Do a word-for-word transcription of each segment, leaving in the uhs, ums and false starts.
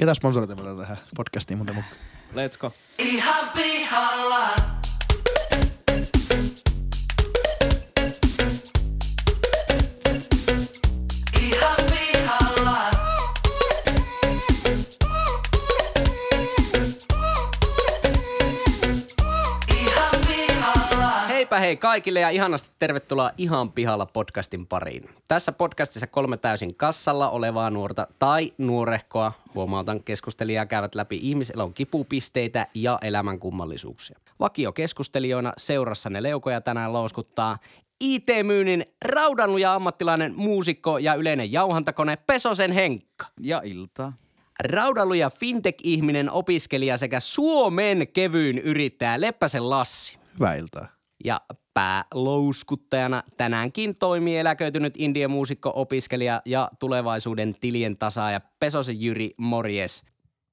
Ketä sponsoreita meillä tähän podcastiin muuten mukaan? Let's go. Ihan pihalla. Hei kaikille ja ihanasti tervetuloa Ihan pihalla podcastin pariin. Tässä podcastissa kolme täysin kassalla olevaa nuorta tai nuorehkoa, huomautan keskustelijaa, käyvät läpi ihmiselon kipupisteitä ja elämän kummallisuuksia. Vakiokeskustelijoina seurassanne leukoja tänään louskuttaa I T-myynnin raudanluja ammattilainen muusikko ja yleinen jauhantakone Pesosen Henkka. Ja iltaa. Raudanluja fintech-ihminen opiskelija sekä Suomen kevyin yrittäjä Leppäsen Lassi. Hyvää iltaa. Ja päälouskuttajana tänäänkin toimii eläköitynyt indie-muusikko, opiskelija ja tulevaisuuden tilien tasaaja Pesosen Juri Morjes.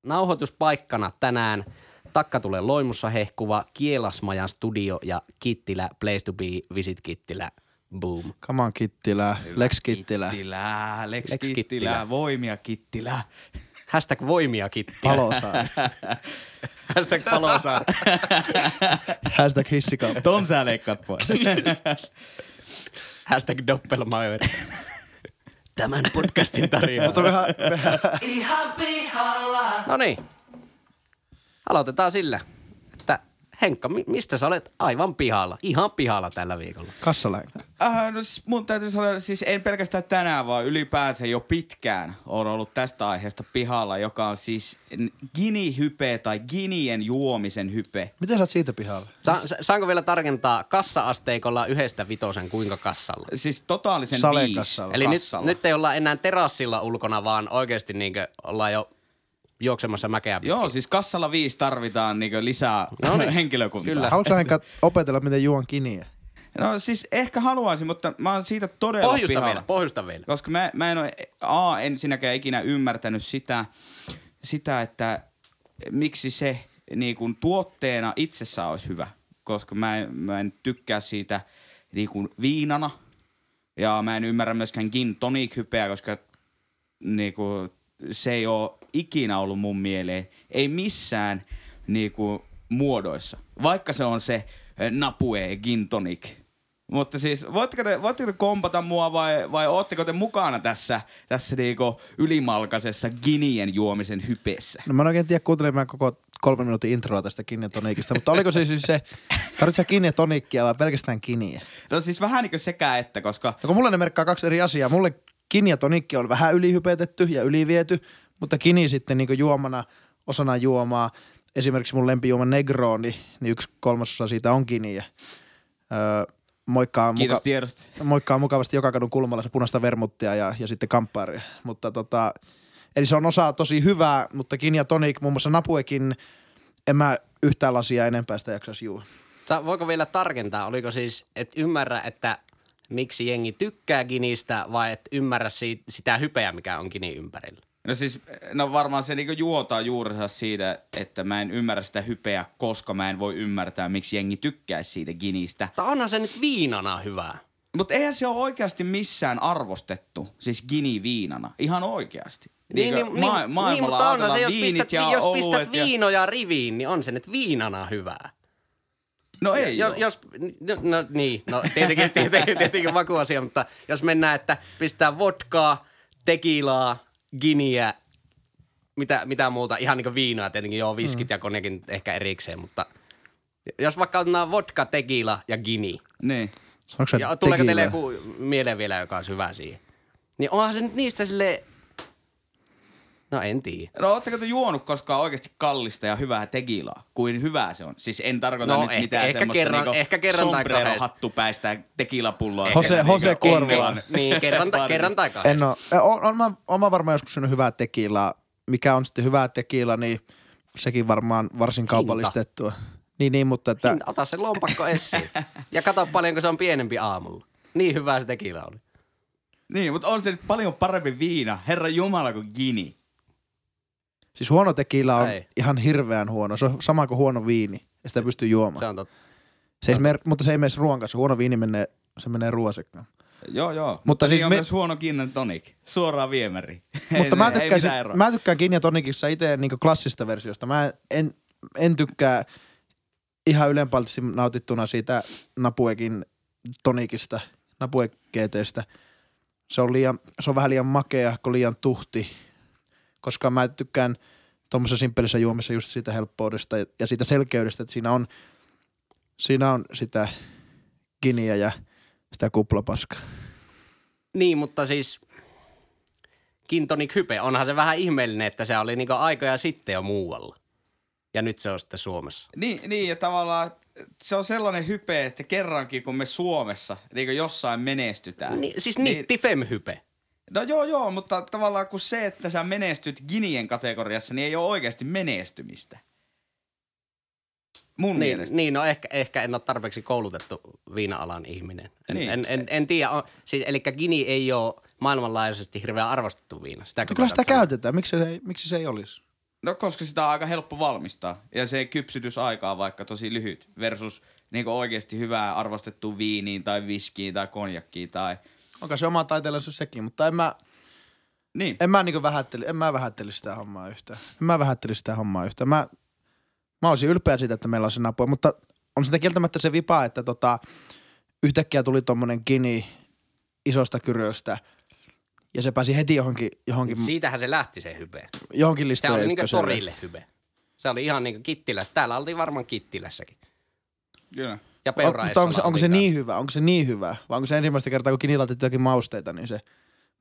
Nauhoituspaikkana tänään Takkatule Loimussa hehkuva Kielasmajan studio ja Kittilä, place to be, visit Kittilä, boom. Come on Kittilä, Lex Kittilä. Kittilä, Lex, Lex Kittilä. Kittilä, voimia Kittilä. Hashtag voimia Kittilä. Palosaari. Hashtag Palosaari. Hashtag hissikauppa. Ton sä leikkaat pois. Hashtag Doppelmayr. Tämän podcastin tarjoaa. Mutta mehän... Ihan pihalla. Noniin. Aloitetaan sillä, että Henkka, mistä sä olet aivan pihalla? Ihan pihalla tällä viikolla. Kassalla Henkka. Äh, no, mun täytyy sanoa, siis en pelkästään tänään, vaan ylipäänsä jo pitkään on ollut tästä aiheesta pihalla, joka on siis gini-hype tai ginien juomisen hype. Miten sä oot siitä pihalla? Sa- saanko vielä tarkentaa kassa-asteikolla yhdestä vitosen kuinka kassalla? Siis totaalisen viisi. Eli nyt, nyt ei olla enää terassilla ulkona, vaan oikeasti niinkö ollaan jo... juoksemassa mäkeä pitkin. Joo, siis kassalla viisi tarvitaan niinku lisää Noniin. henkilökuntaa. Kyllä. Haluatko enkä opetella, miten juon giniä? No siis ehkä haluaisin, mutta mä oon siitä todella pohjusta pihalla. Vielä, pohjusta vielä. Koska mä, mä en ole A, ensinnäkään ikinä ymmärtänyt sitä, sitä että miksi se niinku, tuotteena itsessään olisi hyvä. Koska mä en, mä en tykkää siitä niinku, viinana. Ja mä en ymmärrä myöskään gin tonic-hypeä, koska niinku, se ei ole... ikinä ollut mun mieleen, ei missään niinku muodoissa. Vaikka se on se Napue Gin tonic. Mutta siis, voitteko te, voitteko te kompata mua vai, vai ootteko te mukana tässä, tässä niinku ylimalkaisessa ginien juomisen hypeessä? No mä en oikein tiedä, kuuntelin mä koko kolmen minuutin introa tästä gin tonicista, mutta oliko se siis se, tarvitsee gin tonickia vai pelkästään giniä? No siis vähän niinku sekä että, koska... No kun mulle ne merkkaa kaksi eri asiaa. Mulle gin ja tonicki on vähän ylihypetetty ja yliviety, mutta gini sitten niinku juomana, osana juomaa. Esimerkiksi mun lempijuoma Negroni, niin yksi kolmasosa siitä on giniä. Öö, moikkaa, muka- moikkaa mukavasti joka kadun kulmalla se punaista vermuttia ja, ja sitten kampparia. Mutta tota, eli se on osa tosi hyvää, mutta gin ja tonic, muun muassa Napuekin, en mä yhtään lasia enempää sitä jaksaisi juo. Sä, voiko vielä tarkentaa, oliko siis, et ymmärrä, että miksi jengi tykkää ginistä vai et ymmärrä siitä, sitä hypeä, mikä on ginin ympärillä? No siis, no varmaan se niinku juontaa juurensa siitä, että mä en ymmärrä sitä hypeä, koska mä en voi ymmärtää, miksi jengi tykkäisi siitä ginistä. Mutta onhan se nyt viinana hyvää. Mutta eihän se ole oikeasti missään arvostettu, siis gini viinana, ihan oikeasti. Niin, niin, niin, ma- ma- niin mutta onhan se, jos pistät, jos pistät viinoja ja... riviin, niin on se nyt viinana hyvää. No ei jos, jos no, no niin, no tietenkin, tietenkin, tietenkin makuasia, mutta jos mennään, että pistää vodkaa, tekilaa, giniä, mitä, mitä muuta, ihan niinku viinaa tietenkin, joo, viskit mm. ja konjakin ehkä erikseen, mutta jos vaikka otetaan vodka, tequila ja gini. Niin. Ja tuleeko teille joku mieleen vielä, joka on hyvä siihen? Niin onhan se nyt niistä silleen, no en tiedä. No ootteko te juonut koskaan oikeasti kallista ja hyvää tequilaa, kuin hyvää se on? Siis en tarkoita no, nyt ehkä, mitään ehkä semmoista kerran, niinku sombrero-hattupäistä tequilapulloa. Jose, Jose niinku Cuervoa. Niin, kerran, kerran tai kahdesta. En oo. On, on, on, on mä varmaan joskus syönyt hyvää tequilaa. Mikä on sitten hyvää tequila, niin sekin varmaan varsin kaupallistettua. Niin, niin, mutta että... Hinta, ota se lompakko esiin ja kato paljonko se on pienempi aamulla. Niin hyvää se tequila oli. Niin, mutta on se nyt paljon parempi viina, herra jumala, kuin gini. Siis huono tequila on Ei. ihan hirveän huono. Se on sama kuin huono viini ja sitä pystyy juomaan. Se on totta. Se ei, mutta se ei mene ruoan kanssa. Huono viini menee, se menee ruoan sekaan. Joo, joo. Mutta siis on me... myös huono gin and tonic. Suoraan viemäriin. Mutta mä tykkään, se, mä tykkään gin ja tonicissa itse niinku klassista versiosta. Mä en, en tykkää ihan ylenpaltisesti nautittuna siitä Napuekin tonicista, Napue G T:stä. Se on, liian, se on vähän liian makea, kun liian tuhti, koska mä tykkään tuommoisessa simppelissä juomissa just siitä helppoudesta ja siitä selkeydestä, että siinä on, siinä on sitä giniä ja sitä kuplapaskaa. Niin, mutta siis gin tonic hype, onhan se vähän ihmeellinen, että se oli niinku aikoja sitten jo muualla ja nyt se on sitten Suomessa. Niin, niin ja tavallaan... Se on sellainen hype, että kerrankin kun me Suomessa niin kuin jossain menestytään. Ni, siis niitti fem-hype. No joo joo, mutta tavallaan kun se, että sä menestyt ginien kategoriassa, niin ei ole oikeasti menestymistä. Mun niin, mielestä. Niin, no ehkä, ehkä en ole tarpeeksi koulutettu viina-alan ihminen. En, niin. en, en, en tiedä, siis, eli gini ei ole maailmanlaajuisesti hirveän arvostettu viina. Sitä kyllä sitä sanoa. Käytetään, miksi se, miksi se ei olisi? No koska sitä on aika helppo valmistaa ja se kypsytysaika on vaikka tosi lyhyt versus niinku oikeasti hyvää arvostettua viiniin tai viskiin tai konjakkiin tai... Onko se oma taiteellisuus sekin, mutta en mä, niin. en mä niinku vähätteli, en mä vähätteli sitä hommaa yhtään. En mä vähätteli sitä hommaa yhtään. Mä, mä olisin ylpeä siitä, että meillä on se Napue, mutta on sitä kieltämättä se vipa, että tota, yhtäkkiä tuli tommonen gini isosta Kyröstä. Ja se pääsi heti johonkin... johonkin siitähän se lähti se hype. Johonkin listoon. Se oli niinku torille hype. Se oli ihan niinku Kittilässä. Täällä oltiin varmaan Kittilässäkin. Kyllä. Ja Peuraessa. Onko, onko se niin hyvä? Onko se niin hyvä? Vai onko se ensimmäistä kertaa, kun kinillä otettiin jokin mausteita, niin se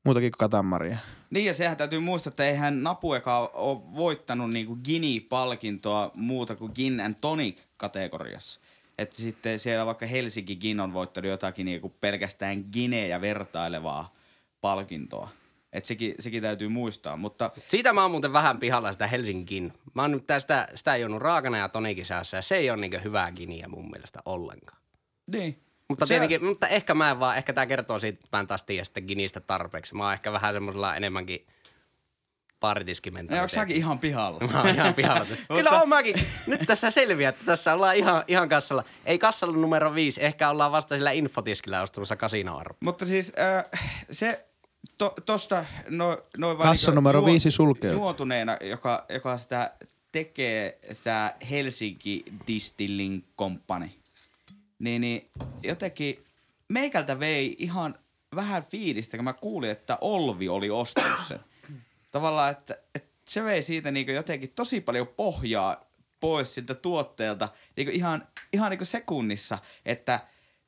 muutakin kuin katanmaria. Niin ja sehän täytyy muistaa, että eihän Napuekaan ole voittanut niinku Gini-palkintoa muuta kuin Gin and Tonic-kategoriassa. Että sitten siellä vaikka Helsinki Gin on voittanut jotakin niinku pelkästään Ginejä vertailevaa palkintoa. Että sekin, sekin täytyy muistaa, mutta... Siitä mä oon muuten vähän pihalla sitä Helsinkiin. Mä oon nyt tästä, sitä juonut raakana ja tonikisäässä ja se ei ole niinku hyvää giniä mun mielestä ollenkaan. Niin. Mutta, tietenkin, on... mutta ehkä mä en vaan, ehkä tää kertoo siitä, että mä en taas tiedä sitä ginistä tarpeeksi. Mä oon ehkä vähän semmosella enemmänkin paritiskimentaliteetti. No onks säkin ihan pihalla? Mä oon ihan pihalla. Kyllä oon mäkin. Nyt tässä selviää, että tässä ollaan ihan, ihan kassalla. Ei kassalla numero viisi, ehkä ollaan vasta sillä infotiskillä ostumassa kasinoarvoa. Mutta siis äh, se... To, tosta no, noin vain kassa numero juo, viisi sulkeut. Juotuneena, joka, joka sitä tekee, tämä Helsinki Distilling Company, niin, niin jotenkin meikältä vei ihan vähän fiilistä, kun mä kuulin, että Olvi oli ostanut sen. Tavallaan, että, että se vei siitä niin jotenkin tosi paljon pohjaa pois siltä tuotteelta niin ihan, ihan niin sekunnissa, että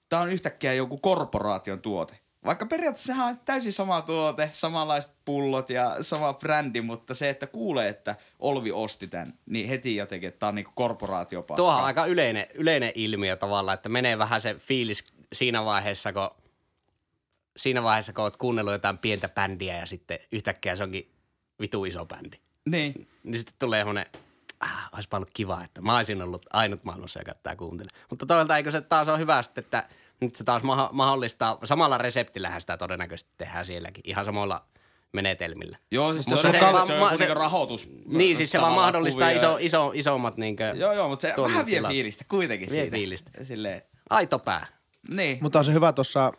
tämä on yhtäkkiä joku korporaation tuote. Vaikka periaatteessa sehän on täysin sama tuote, samanlaiset pullot ja sama brändi, mutta se, että kuulee, että Olvi osti tämän, niin heti jotenkin, että tämä on niinku korporaatiopaska. Tuohan on aika yleinen, yleinen ilmiö tavallaan, että menee vähän se fiilis siinä vaiheessa, kun, siinä vaiheessa, kun oot kuunnellut jotain pientä bändiä ja sitten yhtäkkiä se onkin vitu iso bändi. Niin. Niin sitten tulee semmoinen, ah, olisipa ollut kiva, että mä olisin ollut ainut maailmassa, joka tää kuuntelee. Mutta toisaalta eikö se taas ole hyvä sitten, että... Nyt se taas maha- mahdollistaa, samalla reseptillähän sitä todennäköisesti tehdään sielläkin, ihan samoilla menetelmillä. Joo, siis mutta se, se, va- se on ma- se, rahoitus. Niin, siis se vaan mahdollistaa iso, iso, isommat niinkö. Joo, joo, mutta se vähän vie fiilistä kuitenkin. Vie fiilistä. Aito pää. Niin. Mutta on se hyvä tuossa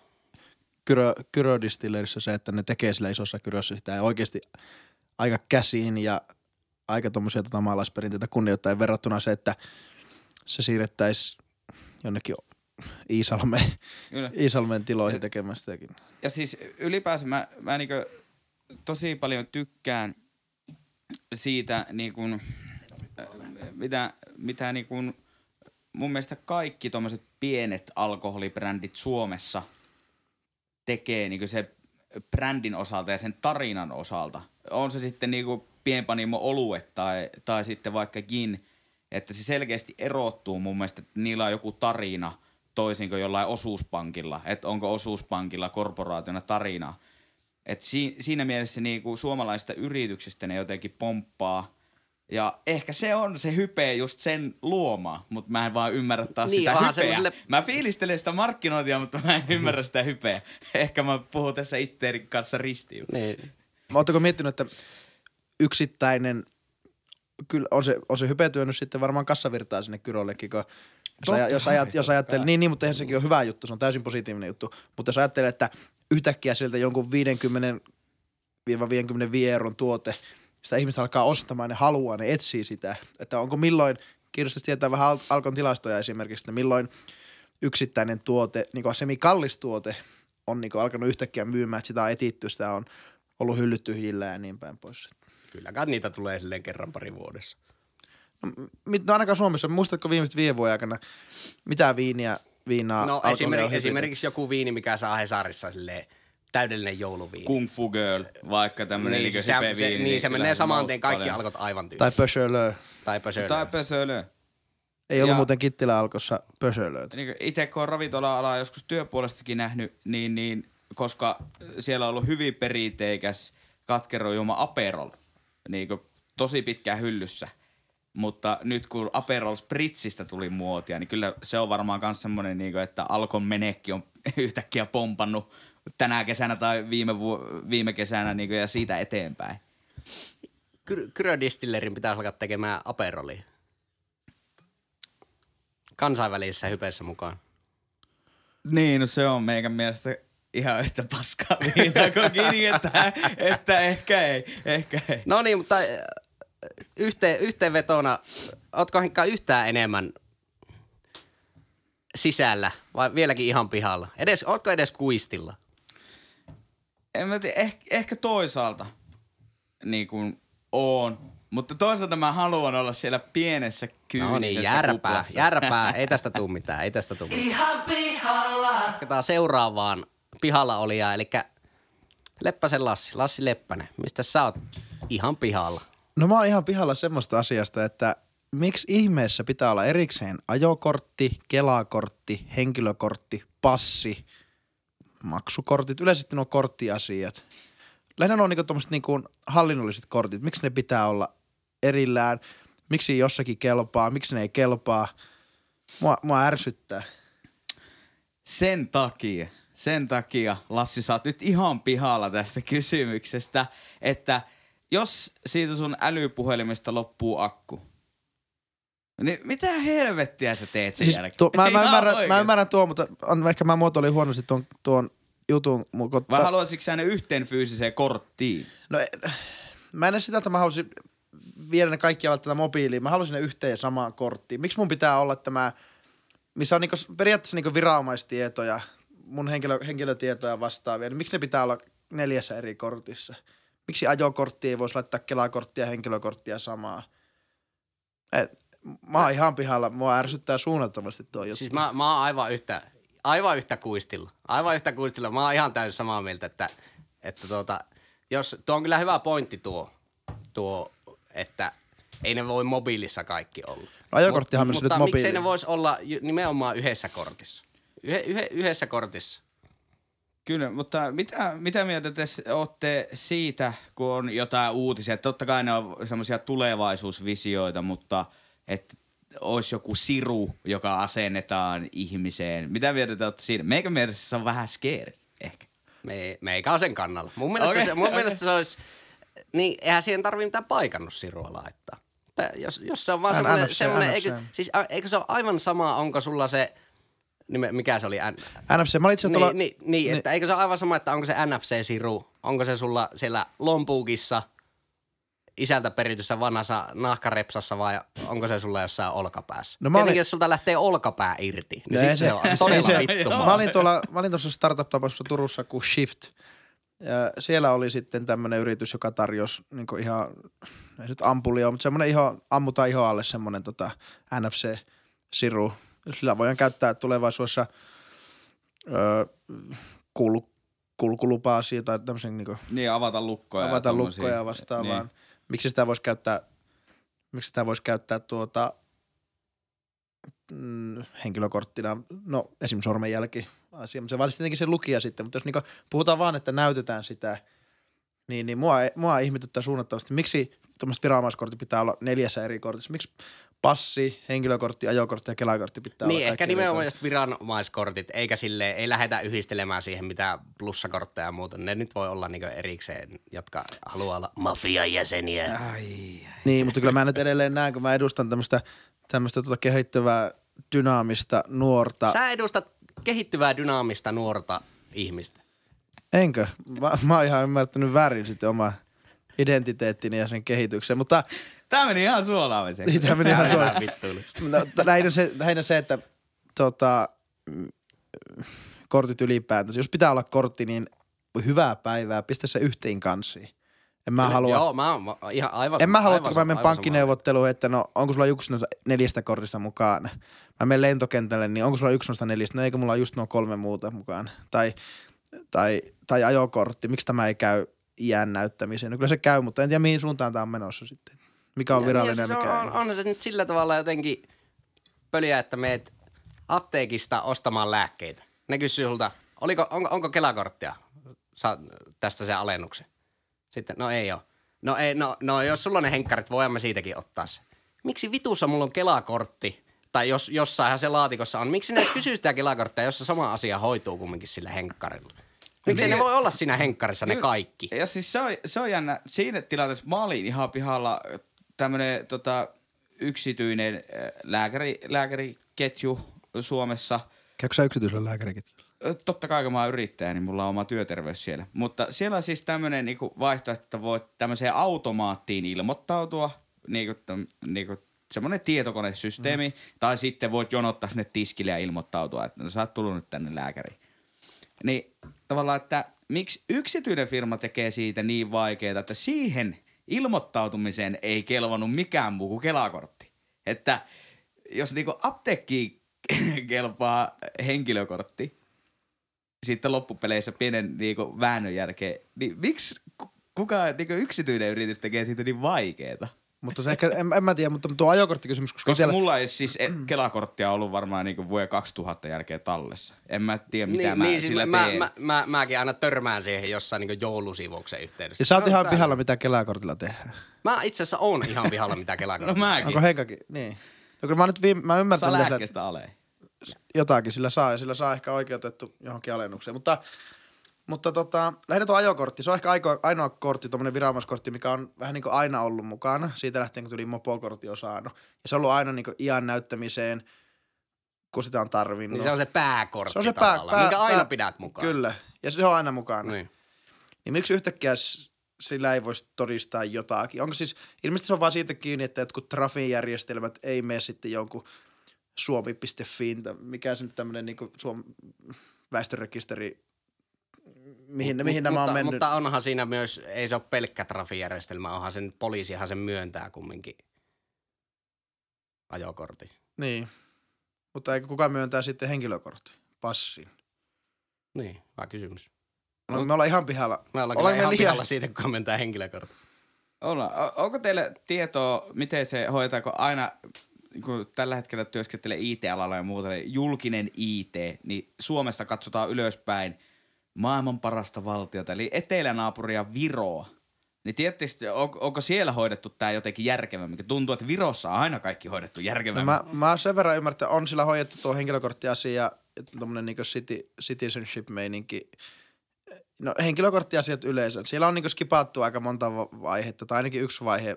Kyrö, Kyrö Distillerissä se, että ne tekee sillä isossa Kyrössä sitä oikeasti aika käsiin ja aika tommosia tota maalaisperinteitä kunnioittain verrattuna se, että se siirrettäisiin jonnekin Iisalme, Iisalmen tiloihin tekemästäkin. Ja siis ylipäänsä mä, mä niinku tosi paljon tykkään siitä niinku, mitä, mitä niinku mun mielestä kaikki tommoset pienet alkoholibrändit Suomessa tekee niinku se brändin osalta ja sen tarinan osalta. On se sitten niinku pienpanimo oluet tai, tai sitten vaikka gin, että se selkeästi erottuu mun mielestä, että niillä on joku tarina toisinko jollain osuuspankilla, että onko osuuspankilla korporaationa tarina. Et si- siinä mielessä niinku suomalaisista yrityksistä ne jotenkin pomppaa ja ehkä se on se hype just sen luoma, mutta mä en vaan ymmärrä taas niin, sitä hypeä. Sellaiselle... Mä fiilistelen sitä markkinointia, mutta mä en ymmärrä sitä hypeä. Ehkä mä puhun tässä itteerin kanssa ristiin. Niin. Ootteko miettinyt, että yksittäinen, kyllä on se, on se hype työnyt sitten varmaan kassavirtaa sinne Kyrollekin, kun Jos, jos, ajat, jos ajattelee, niin, niin, mutta eihän sekin on hyvä juttu, se on täysin positiivinen juttu. Mutta jos ajattelee, että yhtäkkiä sieltä jonkun viisikymmentä viisikymmentäviisi euron tuote, sitä ihmistä alkaa ostamaan, ne haluaa, ne etsii sitä. Että onko milloin, kiinnostaisi tietää vähän Alkon tilastoja esimerkiksi, että milloin yksittäinen tuote, niin kuin semikallis tuote, on niin kuin alkanut yhtäkkiä myymään, että sitä on etitty, sitä on ollut hyllyt tyhjillä ja niin päin pois. Kylläkään niitä tulee silleen kerran pari vuodessa. No, mit, no ainakaan Suomessa. Muistatko viimeiset viiden vuoden aikana mitään viiniä, viinaa? No esimerk, esimerkiksi joku viini, mikä saa Hesarissa silleen täydellinen jouluviini. Kung Fu Girl, vaikka tämmönen niin, se, viini, se, niin, niin se menee samaan tien, kaikki alkot aivan tyysä. Tai pösölö. Tai pösölö. Tai pösölö. Ei ollut ja muuten Kittilä Alkossa pösölöitä. Niin itse kun on ravintola-alaa joskus työpuolestakin nähnyt, niin, niin koska siellä on ollut hyvin perinteikäs katkerojuoma Aperol, niin kuin tosi pitkään hyllyssä. Mutta nyt kun Aperol Spritzistä tuli muotia, niin kyllä se on varmaan myös semmoinen, niin kuin, että Alkon menekki on yhtäkkiä pompannut tänä kesänä tai viime, vu- viime kesänä niin kuin, ja siitä eteenpäin. Ky- Kyrö Distillerin pitäisi alkaa tekemään Aperolia. Kansainvälisessä hypeissä mukaan. Niin, no se on meidän mielestä ihan yhtä paskaa viinaa kuin gin, että, että ehkä ei, ehkä ei. No niin, mutta yhteen, yhteenvetona, ootko Henkka yhtään enemmän sisällä vai vieläkin ihan pihalla? Edes, ootko edes kuistilla? En mä tiedä, ehkä, ehkä toisaalta niin kuin oon. Mutta toisaalta mä haluan olla siellä pienessä kyynisessä no niin, järpää, kuplassa. järpää. Ei tästä tuu mitään, ei tästä tuu mitään. Ihan pihalla. Jatketaan seuraavaan pihalla olijaa, eli Leppäsen Lassi, Lassi Leppänen. Mistä sä oot ihan pihalla? No mä oon ihan pihalla semmoista asiasta, että miksi ihmeessä pitää olla erikseen ajokortti, kelakortti, henkilökortti, passi, maksukortit, yleensä nuo korttiasiat. Lähinnä on niinku tommoset niinku hallinnolliset kortit. Miksi ne pitää olla erillään? Miksi jossakin kelpaa? Miksi ne ei kelpaa? Mua, mua ärsyttää. Sen takia, sen takia Lassi, sä oot nyt ihan pihalla tästä kysymyksestä, että jos siitä sun älypuhelimesta loppuu akku, niin mitä helvettiä sä teet sen siis jälkeen? Tuo, mä, mä, ymmärrän, mä ymmärrän tuo, mutta on, ehkä mä muotoilin huonosti tuon, tuon jutun. Mutta vai haluaisitko sä ne yhteen fyysiseen korttiin? No mä en edes sitä, että mä halusin viedä ne kaikkia välttämättä mobiiliin. Mä halusin ne yhteen samaan korttiin. Miksi mun pitää olla tämä, missä on niinku, periaatteessa niinku viranomaistietoja, mun henkilö, henkilötietoja vastaavia, niin miksi ne pitää olla neljässä eri kortissa? Miksi ajokorttia ei voisi laittaa kelakorttia ja henkilökorttia samaa? Et, mä oon ihan pihalla. Mua ärsyttää suunnattomasti tuo juttu. Siis mä, mä oon aivan yhtä... Aivan yhtä kuistilla. Aivan yhtä kuistilla. Mä oon ihan täysin samaa mieltä, että, että tuota, jos, tuo on kyllä hyvä pointti tuo, tuo, että ei ne voi mobiilissa kaikki olla. No ajokorttihan Mut, myös nyt mobiili. Mutta miksei ne vois olla nimenomaan yhdessä kortissa? Yhe, yhe, yhdessä kortissa. Kyllä, mutta mitä, mitä mieltä te ootte siitä, kun on jotain uutisia? Totta kai ne on semmoisia tulevaisuusvisioita, mutta että olisi joku siru, joka asennetaan ihmiseen. Mitä vietetään siinä? Meikän mielessä se on vähän skeeri, ehkä. Me, meikä on sen kannalla. Mun mielestä, okay, se, mun okay. mielestä se olisi, niin eihän siihen tarvitse mitään paikannussirua laittaa. Tää, jos, jos se on vaan semmoinen, semmoinen eikö, siis, a, eikö se ole aivan sama, onko sulla se, niin mikä se oli? N F C, mä olin itse niin, tuolla... Niin, niin, niin, että eikö se ole aivan sama, että onko se N F C-siru, onko se sulla siellä lompuukissa, isältä perityssä vanhassa nahkarepsassa vai onko se sulla jossain olkapäässä? No tietenkin olin... jos sulta lähtee olkapää irti, niin no se, se on todella se, vittumaa. Mä olin tuolla, mä olin tuossa startup-tapassa Turussa kuin Shift. Ja siellä oli sitten tämmönen yritys, joka tarjosi niinku ihan, ei nyt ampulio, mutta semmonen iho, ammutaan iho alle semmonen tota N F C-siru. Sillä voidaan käyttää tulevaisuudessa öö, kul, kulkulupaasia tai tämmösen niinku... Niin, avata lukkoja. Avata lukkoja vastaavaan. Niin. Miksi sitä voisi käyttää, miksi sitä voisi käyttää tuota mm, henkilökorttina, no esim. Sormenjälki asia, se valitsisi tietenkin sen lukija sitten, mutta jos niinku puhutaan vaan, että näytetään sitä, niin, niin mua, mua ihmetyttää suunnattavasti. Miksi tuommoiset viranomaiskortit pitää olla neljässä eri kortissa? Miksi passi, henkilökortti, ajokortti ja kelakortti pitää niin, olla? Niin, ehkä nimenomaan just viranomaiskortit, eikä silleen, ei lähdetä yhdistelemään siihen mitään plussakortteja ja muuta. Ne nyt voi olla niinku erikseen, jotka haluaa olla mafian jäseniä. Ai, ai. Niin, mutta kyllä mä nyt edelleen näen, kun mä edustan tämmöistä tämmöistä tota kehittyvää dynaamista nuorta. Sä edustat kehittyvää dynaamista nuorta ihmistä. Enkö? Mä, mä oon ihan ymmärtänyt väärin sitten oma identiteettini ja sen kehityksen, mutta... Tää meni ihan suolaamiseen. Tää meni ihan suolaamiseen. No, lähinnä, se, lähinnä se, että tota, kortit ylipäätänsä. Jos pitää olla kortti, niin hyvää päivää, pistä se yhteen kanssiin. En mä halua. Joo, mä oon ihan aivan. En mä halua, kun mä menen pankkineuvotteluun, että no onko sulla yksi noista neljästä kortista mukaan. Mä menen lentokentälle, niin onko sulla yksi noista neljästä, no eikö mulla just nuo kolme muuta mukaan. Tai, tai, tai ajokortti, miksi tämä ei käy iän näyttämiseen. No kyllä se käy, mutta en tiedä mihin suuntaan tää on menossa sitten. Mikä on virallinen ja se on, mikä on. On se nyt sillä tavalla jotenkin pöliä, että meet apteekista ostamaan lääkkeitä. Ne kysyy sulta, oliko, on, onko Kelakorttia? Saat tästä sen alennuksen. Sitten, no ei oo. No ei, no, no jos sulla on ne henkkarit, voimme siitäkin ottaa se. Miksi vitussa mulla on Kelakortti? Tai jos jossainhan se laatikossa on. Miksi ne kysyy sitä Kelakorttia, jossa sama asia hoituu kumminkin sillä henkkarilla? Miksi ne voi olla siinä henkkarissa ne kaikki? Ja siis se on, se on jännä. Siinä tilanteessa mä olin ihan pihalla tämmönen tota, yksityinen lääkäri, lääkäriketju Suomessa. Käykö sä yksityisellä lääkäriketjulla? Totta kai, kun mä oon yrittäjä, niin mulla on oma työterveys siellä. Mutta siellä on siis tämmönen niinku vaihtoehto, että voit tämmöiseen automaattiin ilmoittautua, niinku, niinku semmoinen tietokonesysteemi, mm. tai sitten voit jonottaa sinne tiskille ja ilmoittautua, että no, sä oot tullut nyt tänne lääkäriin. Niin tavallaan, että miksi yksityinen firma tekee siitä niin vaikeaa, että siihen ilmoittautumiseen ei kelvannut mikään muu kuin Kelakortti. Että jos niinku apteekkiin kelpaa henkilökortti, sitten loppupeleissä pienen niinku väännön jälkeen, niin miksi kukaan niinku yksityinen yritys tekee siitä niin vaikeeta? Mutta se ehkä, en, en mä tiedä, mutta tuo ajokorttikysymys. Koska, koska siellä... mulla ei siis Kelakorttia ollut varmaan niinku vuoden kaksituhatta jälkeen tallessa. En mä tiedä, mitä niin, mä niin, sillä mä, teen. Mä, mä, mäkin aina törmään siihen jossain niinku joulusivuuksen yhteydessä. Ja sä oot no, ihan täällä. Pihalla, mitä Kelakortilla tehdään. Mä itse asiassa oon ihan pihalla, mitä Kelakortilla. No mäkin. Onko Henkakin? Niin. No kyllä mä nyt viime, mä ymmärtän. Saa lääkkeestä aleen. Jotakin sillä saa ja sillä saa ehkä oikeutettu johonkin alennukseen, mutta, mutta tota, lähinnä tuo ajokortti, se on ehkä ainoa kortti, tuommoinen viranomaiskortti, mikä on vähän niin kuin aina ollut mukana, siitä lähtien kun tuli mopokortti on saanut ja se on ollut aina niin kuin iän näyttämiseen, kun sitä on tarvinnut. Niin se on se pääkortti se on se tavallaan, pää, minkä aina pidät mukaan. Kyllä, ja se on aina mukana. Niin, niin miksi yhtäkkiä sillä ei voisi todistaa jotakin? Onko siis, ilmeisesti se on vaan siitä kiinni, että jotkut trafin järjestelmät ei mene sitten jonkun suomi piste fi, mikä se nyt tämmöinen niinku Suomen väestörekisteri, mihin, mut, mihin mut, nämä on mutta, mennyt. Mutta onhan siinä myös, ei se ole pelkkä trafijärjestelmä, onhan sen, poliisihan sen myöntää kumminkin ajokortin. Niin, mutta eikö kukaan myöntää sitten henkilökortin, passin? Niin, vaan kysymys. No, me ollaan ihan pihalla. Me ollaan Olen me ihan liian... pihalla siitä, kun kommentaa henkilökortin. Ollaan. Onko teillä tietoa, miten se hoitaako aina... kun tällä hetkellä työskentelee I T-alalla ja muuta, niin julkinen I T, niin Suomesta katsotaan ylöspäin maailman parasta valtiota, eli etelänaapuria Viroa. Niin tietysti, on, onko siellä hoidettu tämä jotenkin järkevämmin? Tuntuu, että Virossa on aina kaikki hoidettu järkevämmin. No mä, mä sen verran ymmärtän, että on sillä hoidettu tuo henkilökorttiasia, tuommoinen niin city, citizenship-meininki. No henkilökorttiasiat yleensä. Siellä on niin skipattu aika monta vaihetta, tai ainakin yksi vaihe.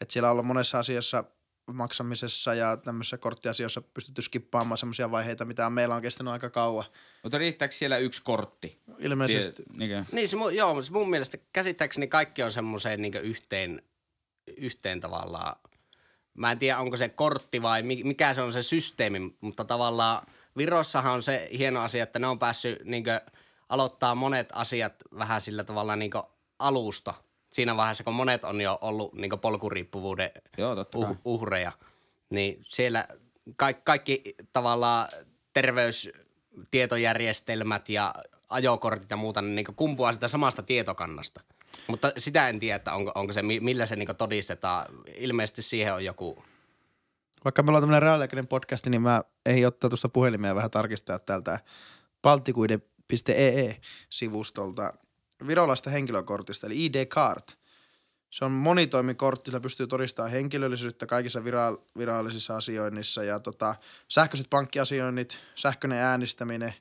Että siellä on ollut monessa asiassa... maksamisessa ja tämmöisissä korttiasioissa pystytty skippaamaan semmoisia vaiheita, mitä meillä on kestänyt aika kauan. Mutta riittääkö siellä yksi kortti? Ilmeisesti. Tiet, niin, se mun, joo, se mun mielestä käsittääkseni kaikki on semmoiseen niin yhteen, yhteen tavallaan. Mä en tiedä, onko se kortti vai mikä se on se systeemi, mutta tavallaan Virossahan on se hieno asia, että ne on päässyt niin kuin aloittaa monet asiat vähän sillä tavalla niin kuin alusta. Siinä vaiheessa, kun monet on jo ollut niin kuin polkuriippuvuuden Joo, uh, uhreja, niin siellä kaikki, kaikki tavallaan terveystietojärjestelmät ja ajokortit ja muuta niin kuin kumpuaa sitä samasta tietokannasta. Mutta sitä en tiedä, että onko, onko se, millä se niin kuin todistetaan. Ilmeisesti siihen on joku... Vaikka me ollaan tämmöinen reaaliaikainen podcast, niin mä ei ottaa tuosta puhelimia vähän tarkistaa tältä Balticuide piste e e-sivustolta virolaista henkilökortista, eli I D-kart. Se on monitoimikortti, sillä pystyy todistamaan henkilöllisyyttä kaikissa vira- virallisissa asioinnissa ja tota, sähköiset pankkiasioinnit, sähköinen äänestäminen,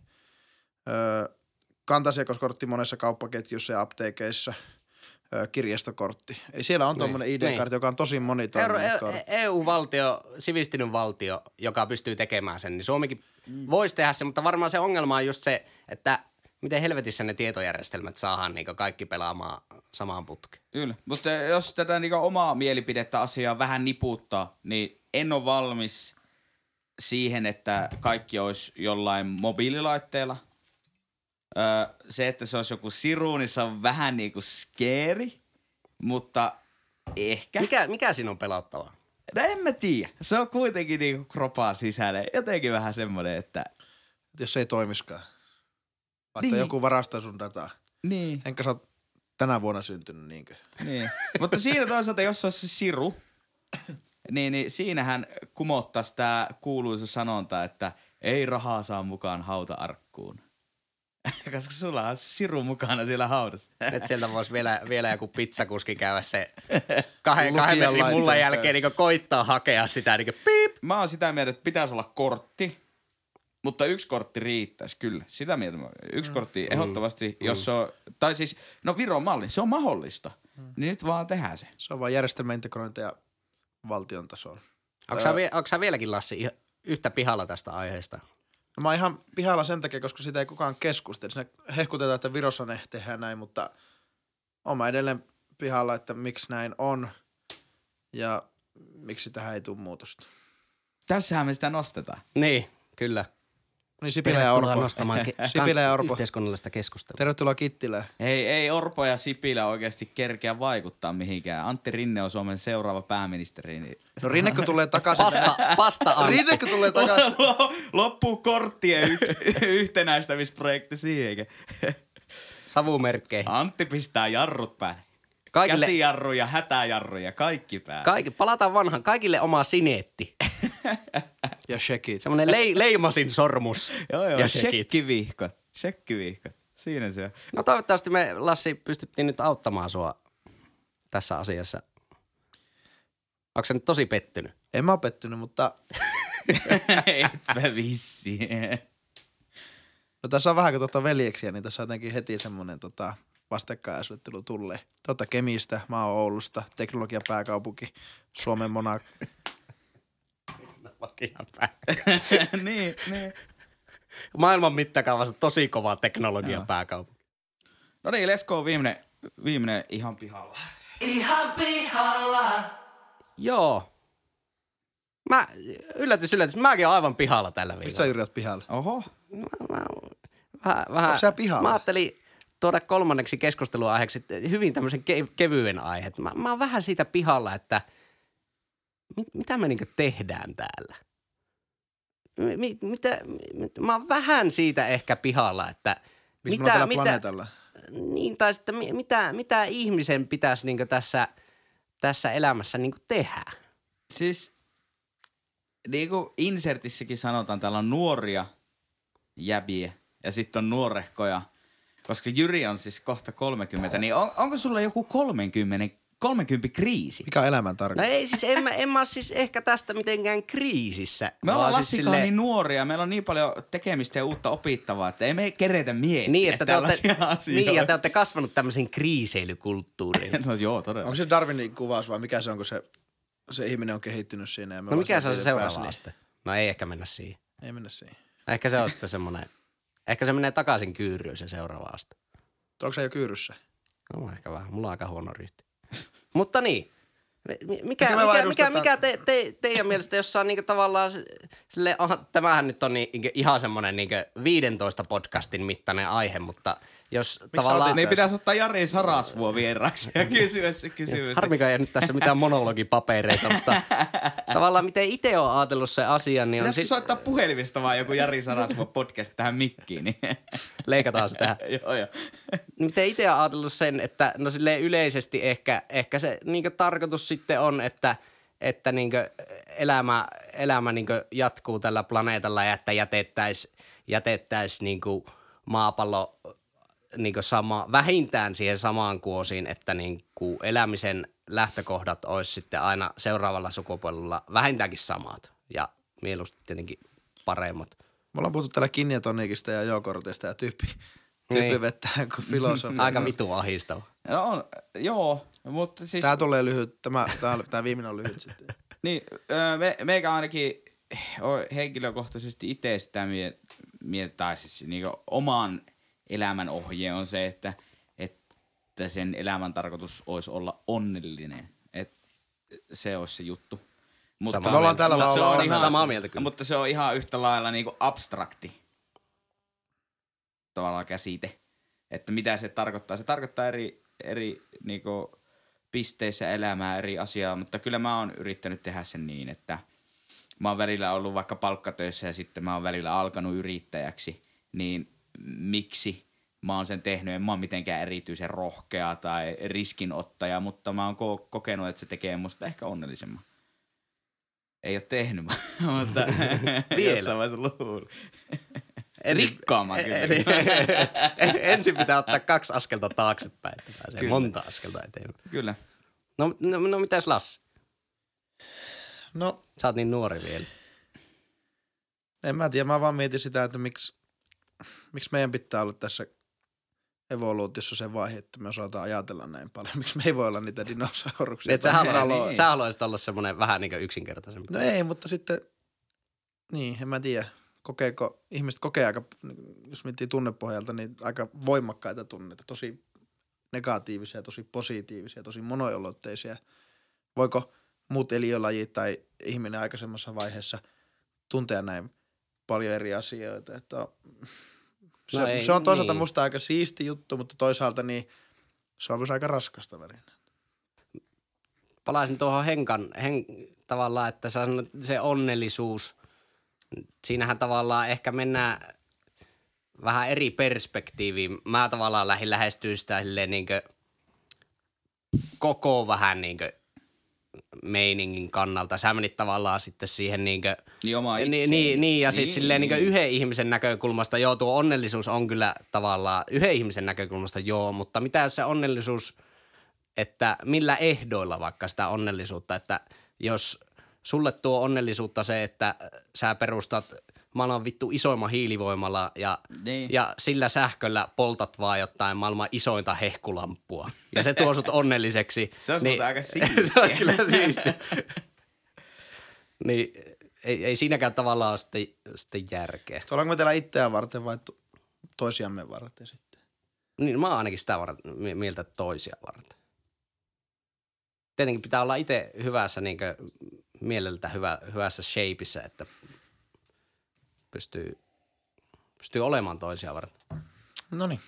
öö, kanta-asiakaskortti monessa kauppaketjussa ja apteekeissa, kirjastokortti. Eli siellä on tuommoinen I D-kartti, joka on tosi monitoiminen kortti. E U-valtio, sivistynyt valtio, joka pystyy tekemään sen, niin Suomikin mm. voisi tehdä sen, mutta varmaan se ongelma on just se, että miten helvetissä ne tietojärjestelmät saadaan niin kaikki pelaamaan samaan putkeen. Kyllä, mutta jos tätä niin omaa mielipidettä asiaa vähän niputtaa, niin en ole valmis siihen, että kaikki olisi jollain mobiililaitteella. Öö, se, että se olisi joku siru, niin se on vähän niin kuin skeeri, mutta ehkä. Mikä, mikä siinä on pelottavaa? No en mä tiedä. Se on kuitenkin niin kuin kropaa sisäinen. Jotenkin vähän semmoinen, että... Jos se ei toimiskaan. Vaikka niin. Joku varastaa sun dataa. Niin. Enkä sä oot tänä vuonna syntynyt niinkö. Niin. Mutta siinä toisaalta, jos se olisi siru, niin, niin siinähän kumottaisi tää kuuluisa sanonta, että ei rahaa saa mukaan hauta-arkkuun. Koska sulla on siru mukana siellä haudassa. Nyt sieltä voisi vielä, vielä joku pizzakuski käydä se kahden, kahden metrin mullan jälkeen niin koittaa hakea sitä. Niin piip. Mä oon sitä mieltä, että pitäisi olla kortti, mutta yksi kortti riittäisi kyllä. Sitä mieltä yksi mm. kortti ehdottomasti, mm. jos se on, tai siis, no Viron malli, se on mahdollista. Mm. Niin nyt vaan tehdään se. Se on vaan järjestelmäintegrointia valtion tasolla. Onko sä, onko sä vieläkin, Lassi, yhtä pihalla tästä aiheesta? No mä oon ihan pihalla sen takia, koska sitä ei kukaan keskustele. Sinne hehkutetaan, että Virossa ne tehdään näin, mutta oon mä edelleen pihalla, että miksi näin on ja miksi tähän ei tule muutosta. Tässähän me sitä nostetaan. Niin, kyllä. Niin Sipilä ja Orpo. nostamaan ke- Sipilä ja Orpo. Yhteiskunnallista keskustelua. Tervetuloa Kittilään. Ei, ei Orpo ja Sipilä oikeasti kerkeä vaikuttaa mihinkään. Antti Rinne on Suomen seuraava pääministeri. Niin... No Rinne kun tulee takaisin. Pasta, pasta Antti. Rinne kun tulee takaisin. Loppuu korttien y- yhtenäistämisprojekti siihenkin. Savumerkkeihin. Antti pistää jarrut päälle. Kaikille... Käsijarruja, hätäjarruja, kaikki päälle. Kaikki, palataan vanhaan. Kaikille oma sineetti. Ja shekit. Semmoinen le- leimasin sormus. joo, joo, ja shekkivihkot. Shekkivihkot. Siinä se on. No toivottavasti me, Lassi, pystyttiin nyt auttamaan sua tässä asiassa. Onko sä nyt tosi pettynyt? En mä oo pettynyt, mutta... Etpä vissi. No tässä on vähän kuin tuota veljeksiä, niin tässä on jotenkin heti semmoinen tota vastakkainasettelu tulee. Tuota Kemistä, mä oon Oulusta, teknologia pääkaupunki, Suomen Monaco. Vakihan pääkaupunki. niin, niin. Maailman mittakaavassa tosi kova teknologian pääkaupunki. No niin, Lesko on viimeinen, viimeinen ihan pihalla. Ihan pihalla. Joo. Mä, yllätys, yllätys, mäkin oon aivan pihalla tällä viikolla. Mistä sä yrität pihalla? Oho. Mä, mä, vähän, vähän. Onko sä pihalla? Mä ajattelin tuoda kolmanneksi keskusteluaiheeksi hyvin tämmöisen ke- kevyen aihe. Mä, mä oon vähän siitä pihalla, että... Mitä me niinku tehdään täällä? M- mitä, m- mä oon vähän siitä ehkä pihalla, että... Miksi mitä, mitä planeetalla? Niin, tai sitten mitä, mitä ihmisen pitäisi niinku tässä, tässä elämässä niinku tehdä? Siis niin kuin insertissäkin sanotaan, täällä on nuoria jäbiä ja sitten on nuorehkoja. Koska Jyri on siis kohta kolmekymmentä, niin on, onko sulla joku kolmekymmentä? kolmekymmentä kriisi. Mikä on elämän tarkoitus? No ei siis, en mä, en mä siis ehkä tästä mitenkään kriisissä. Me ollaan Lassikaan sille... niin nuoria, meillä on niin paljon tekemistä ja uutta opittavaa, että ei me keretä miettiä niin, että tällaisia te olette, asioita. Niin, ja te olette kasvanut tämmöisen kriiseilykulttuuriin. No joo, todella. Onko se Darwinin kuvaus vai mikä se on, kun se, se ihminen on kehittynyt siinä? Ja me no mikä se on se seuraava aste? No ei ehkä mennä siihen. Ei mennä siihen. Ehkä se on sitten semmoinen, ehkä se menee takaisin kyyryyn se seuraava aste. Onko se jo kyyryssä? No ehkä vähän, mulla on aika huono ryhti. Mutta niin, mikä, mikä, mikä, mikä, mikä te, te, teidän mielestä, jos on niinku tavallaan silleen, aha, tämähän nyt on niinku ihan semmoinen niinku viidentoista podcastin mittainen aihe, mutta jos Miks tavallaan... Niin pitäisi ottaa Jari Sarasvuo vieraksi ja kysyä se kysymys. Harmikaan ei nyt tässä mitään monologipapereita, mutta tavallaan miten itse on ajatellut se asia, niin on... Pitäisikö sit... soittaa puhelimista vaan joku Jari Sarasvuo podcast tähän mikkiin? Niin... Leikataan se tähän. Joo, joo. Miten itse on ajatellut sen, että no silleen yleisesti ehkä, ehkä se niinku tarkoitus sitten on, että... että niinku elämä, elämä niinku jatkuu tällä planeetalla ja että jätettäisiin jätettäis niinku maapallo niinku sama, vähintään siihen samaan kuosiin, että niinku elämisen lähtökohdat olisi sitten aina seuraavalla sukupolvella vähintäänkin samat ja mieluusti tietenkin paremmat. Me ollaan puhuttu täällä kinjatoniikista ja jookortista ja tyyppi typivettään niin kuin filosofia. Aika vitu ahistava. No on, joo, mutta siis... Tää tulee lyhyt, tämä, tämä, tämä viimeinen on lyhyt sitten. Niin, me, meikä ainakin on henkilökohtaisesti itse sitä mieltä, siis niin kuin oman elämän ohje on se, että, että sen elämän tarkoitus olisi olla onnellinen. Että se olisi se juttu. Mutta me ollaan täällä vaan samaa, ihan, samaa mieltä kyllä. Mutta se on ihan yhtä lailla niin kuin abstrakti tavallaan käsite, että mitä se tarkoittaa. Se tarkoittaa eri, eri niin kuin pisteissä elämää, eri asiaa, mutta kyllä mä oon yrittänyt tehdä sen niin, että mä oon välillä ollut vaikka palkkatöissä ja sitten mä oon välillä alkanut yrittäjäksi, niin miksi mä oon sen tehnyt? En mä oon mitenkään erityisen rohkea tai riskinottaja, mutta mä oon ko- kokenut, että se tekee musta ehkä onnellisemman. Ei ole tehnyt, mutta jossain vaiheessa luulin. Rikkaamaan kyllä. Eli, ensin pitää ottaa kaksi askelta taaksepäin, että pääsee kyllä monta askelta eteenpäin. Kyllä. No, no, no mitäs Lassi? No. Sä oot niin nuori vielä. En mä tiedä, mä vaan mietin sitä, että miksi, miksi meidän pitää olla tässä evoluutiossa se vaihe, että me osataan ajatella näin paljon. Miksi me ei voi olla niitä dinosauruksia? Että sä, haluais, sä haluaisit olla semmoinen vähän niin kuin yksinkertaisempi. No ei, mutta sitten, niin en mä tiedä. Kokeeko, ihmiset kokee aika, jos miettii tunnepohjalta, niin aika voimakkaita tunneita, tosi negatiivisia, tosi positiivisia, tosi monoolotteisia. Voiko muut eliölajit tai ihminen aikaisemmassa vaiheessa tuntea näin paljon eri asioita? Että se, no ei, se on toisaalta niin musta aika siisti juttu, mutta toisaalta niin se on myös aika raskasta välillä. Palaisin tuohon Henkan hen, tavallaan, että se onnellisuus – siinähän tavallaan ehkä mennään vähän eri perspektiiviin. Mä tavallaan lähdin lähestyä sitä silleen niinkö koko vähän niinkö meiningin kannalta. Sä menit tavallaan sitten siihen niinkö... Niin omaa itseään. Niin, niin, niin ja siis niin, silleen niin. Niinkö yhden ihmisen näkökulmasta joo, tuo onnellisuus on kyllä tavallaan yhden ihmisen näkökulmasta joo, mutta mitä jos se onnellisuus, että millä ehdoilla vaikka sitä onnellisuutta, että jos... Sulle tuo onnellisuutta se, että sä perustat maailman vittu isoimman hiilivoimalla ja, niin. ja sillä sähköllä poltat vaan jotain maailman isointa hehkulamppua. Ja se tuo sut onnelliseksi. Se on niin, aika siistiä. Se on kyllä siistiä. Niin ei, ei siinäkään tavallaan ole sitten, sitten järkeä. Ollaanko me teillä itseään varten vai to, toisiamme varten sitten? Niin mä oon ainakin sitä varten, mieltä toisia varten. Tietenkin pitää olla itse hyvässä niinkö... mieleltä hyvä, hyvässä shapeissa, että pystyy, pystyy olemaan toisia varten. Noniin.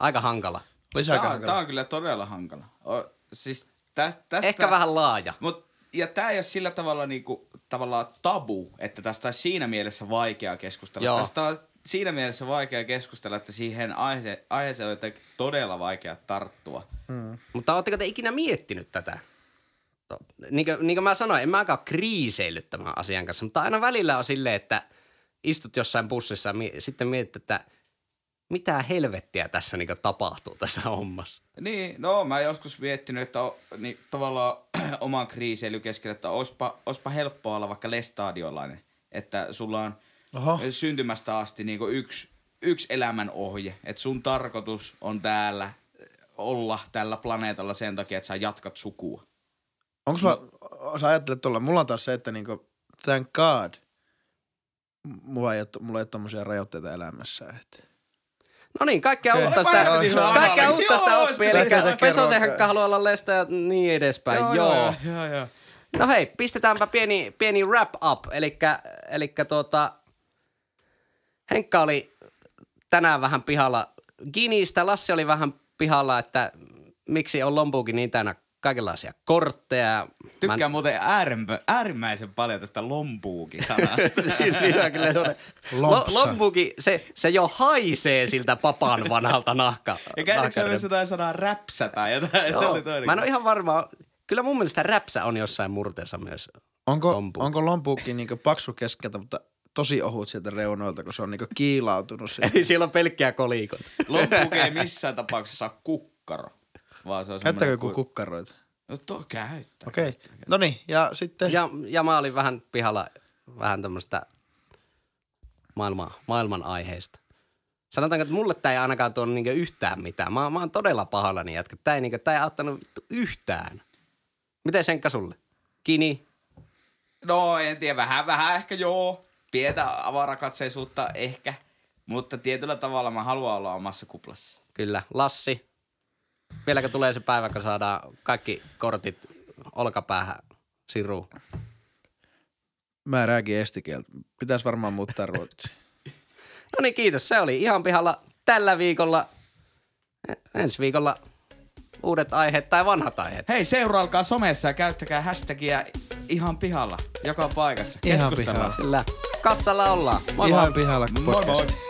Aika hankala. Lisää tää, hankala. Tää on kyllä todella hankala. O, siis tästä, tästä, ehkä vähän laaja. Mut, ja tää ei ole sillä tavalla niinku, tavallaan tabu, että tästä on siinä mielessä vaikea keskustella. Joo. Tästä on siinä mielessä vaikea keskustella, että siihen aiheeseen, aiheeseen on todella vaikea tarttua. Hmm. Mutta ootteko te ikinä miettinyt tätä? Niin kuin, niin kuin mä sanoin, en mä aika kriiseillyt tämän asian kanssa, mutta aina välillä on silleen, että istut jossain bussissa ja sitten mietit, että mitä helvettiä tässä niin kuin tapahtuu tässä hommassa. Niin, no mä joskus miettinyt, että o, niin, tavallaan oman kriiseilyn keskellä, että oispa, oispa helppoa olla vaikka lestadiolainen, että sulla on Oho. syntymästä asti niin kuin yksi, yksi elämän ohje, että sun tarkoitus on täällä olla tällä planeetalla sen takia, että sä jatkat sukua. Onko sulla, no. sä ajattelet tuolla, mulla on taas se, että niinku, thank God, mulla ei ole tommosia rajoitteita elämässä, että. No niin, kaikkea okay. uutta sitä, kaikkea uutta sitä oppii, eli Pesosen Henkka haluaa olla lestä ja niin edespäin, joo. joo. joo, joo, joo. No hei, pistetäänpä pieni, pieni wrap up, elikkä, elikkä tuota, Henkka oli tänään vähän pihalla Ginistä, Lassi oli vähän pihalla, että miksi on lompuukin niin tänä kaikenlaisia kortteja. Tykkään en... muuten äärimpö, äärimmäisen paljon tästä lompuuki-sanasta. Lompuuki, se, se jo haisee siltä papan vanhalta nahka. Ja käytätkö sä myös jotain sanaa räpsä tai jotain? Joo, mä en ole ihan varma. Kyllä mun mielestä räpsä on jossain murteessa myös onko, lompuuki. Onko lompuuki niinku paksu keskeltä, mutta tosi ohut sieltä reunoilta, kun se on niinku kiilautunut. Eli siellä on pelkkiä kolikot. Lompuuki ei missään tapauksessa ole kukkaro. Käyttääkö joku kukkaroita? No to käyttää. Okei, okay. no niin ja sitten... Ja, ja mä olin vähän pihalla vähän tämmöistä maailman, maailman aiheista. Sanotaanko, että mulle tämä ei ainakaan tuonut niinku yhtään mitään. Mä, mä oon todella pahallani, jätkä. Tämä ei, niinku, tää ei auttanut yhtään. Miten Senkka sulle? Kini? No en tiedä, vähän, vähän ehkä joo. Pientä avarakatseisuutta ehkä, mutta tietyllä tavalla mä haluan olla omassa kuplassa. Kyllä. Lassi, vieläkö tulee se päivä, kun saadaan kaikki kortit olkapäähän siruun? Mä rääkin estikieltä. Pitäisi varmaan muuttaa ruotsia. No niin, kiitos. Se oli ihan pihalla tällä viikolla. Ensi viikolla uudet aiheet tai vanhat aiheet. Hei, seuraalkaa somessa ja käyttäkää hashtagia ihan pihalla. Joka paikassa. Ihan pihalla. Kyllä. Kassalla ollaan. Moi ihan moi. Pihalla. Podcast. Moi moi.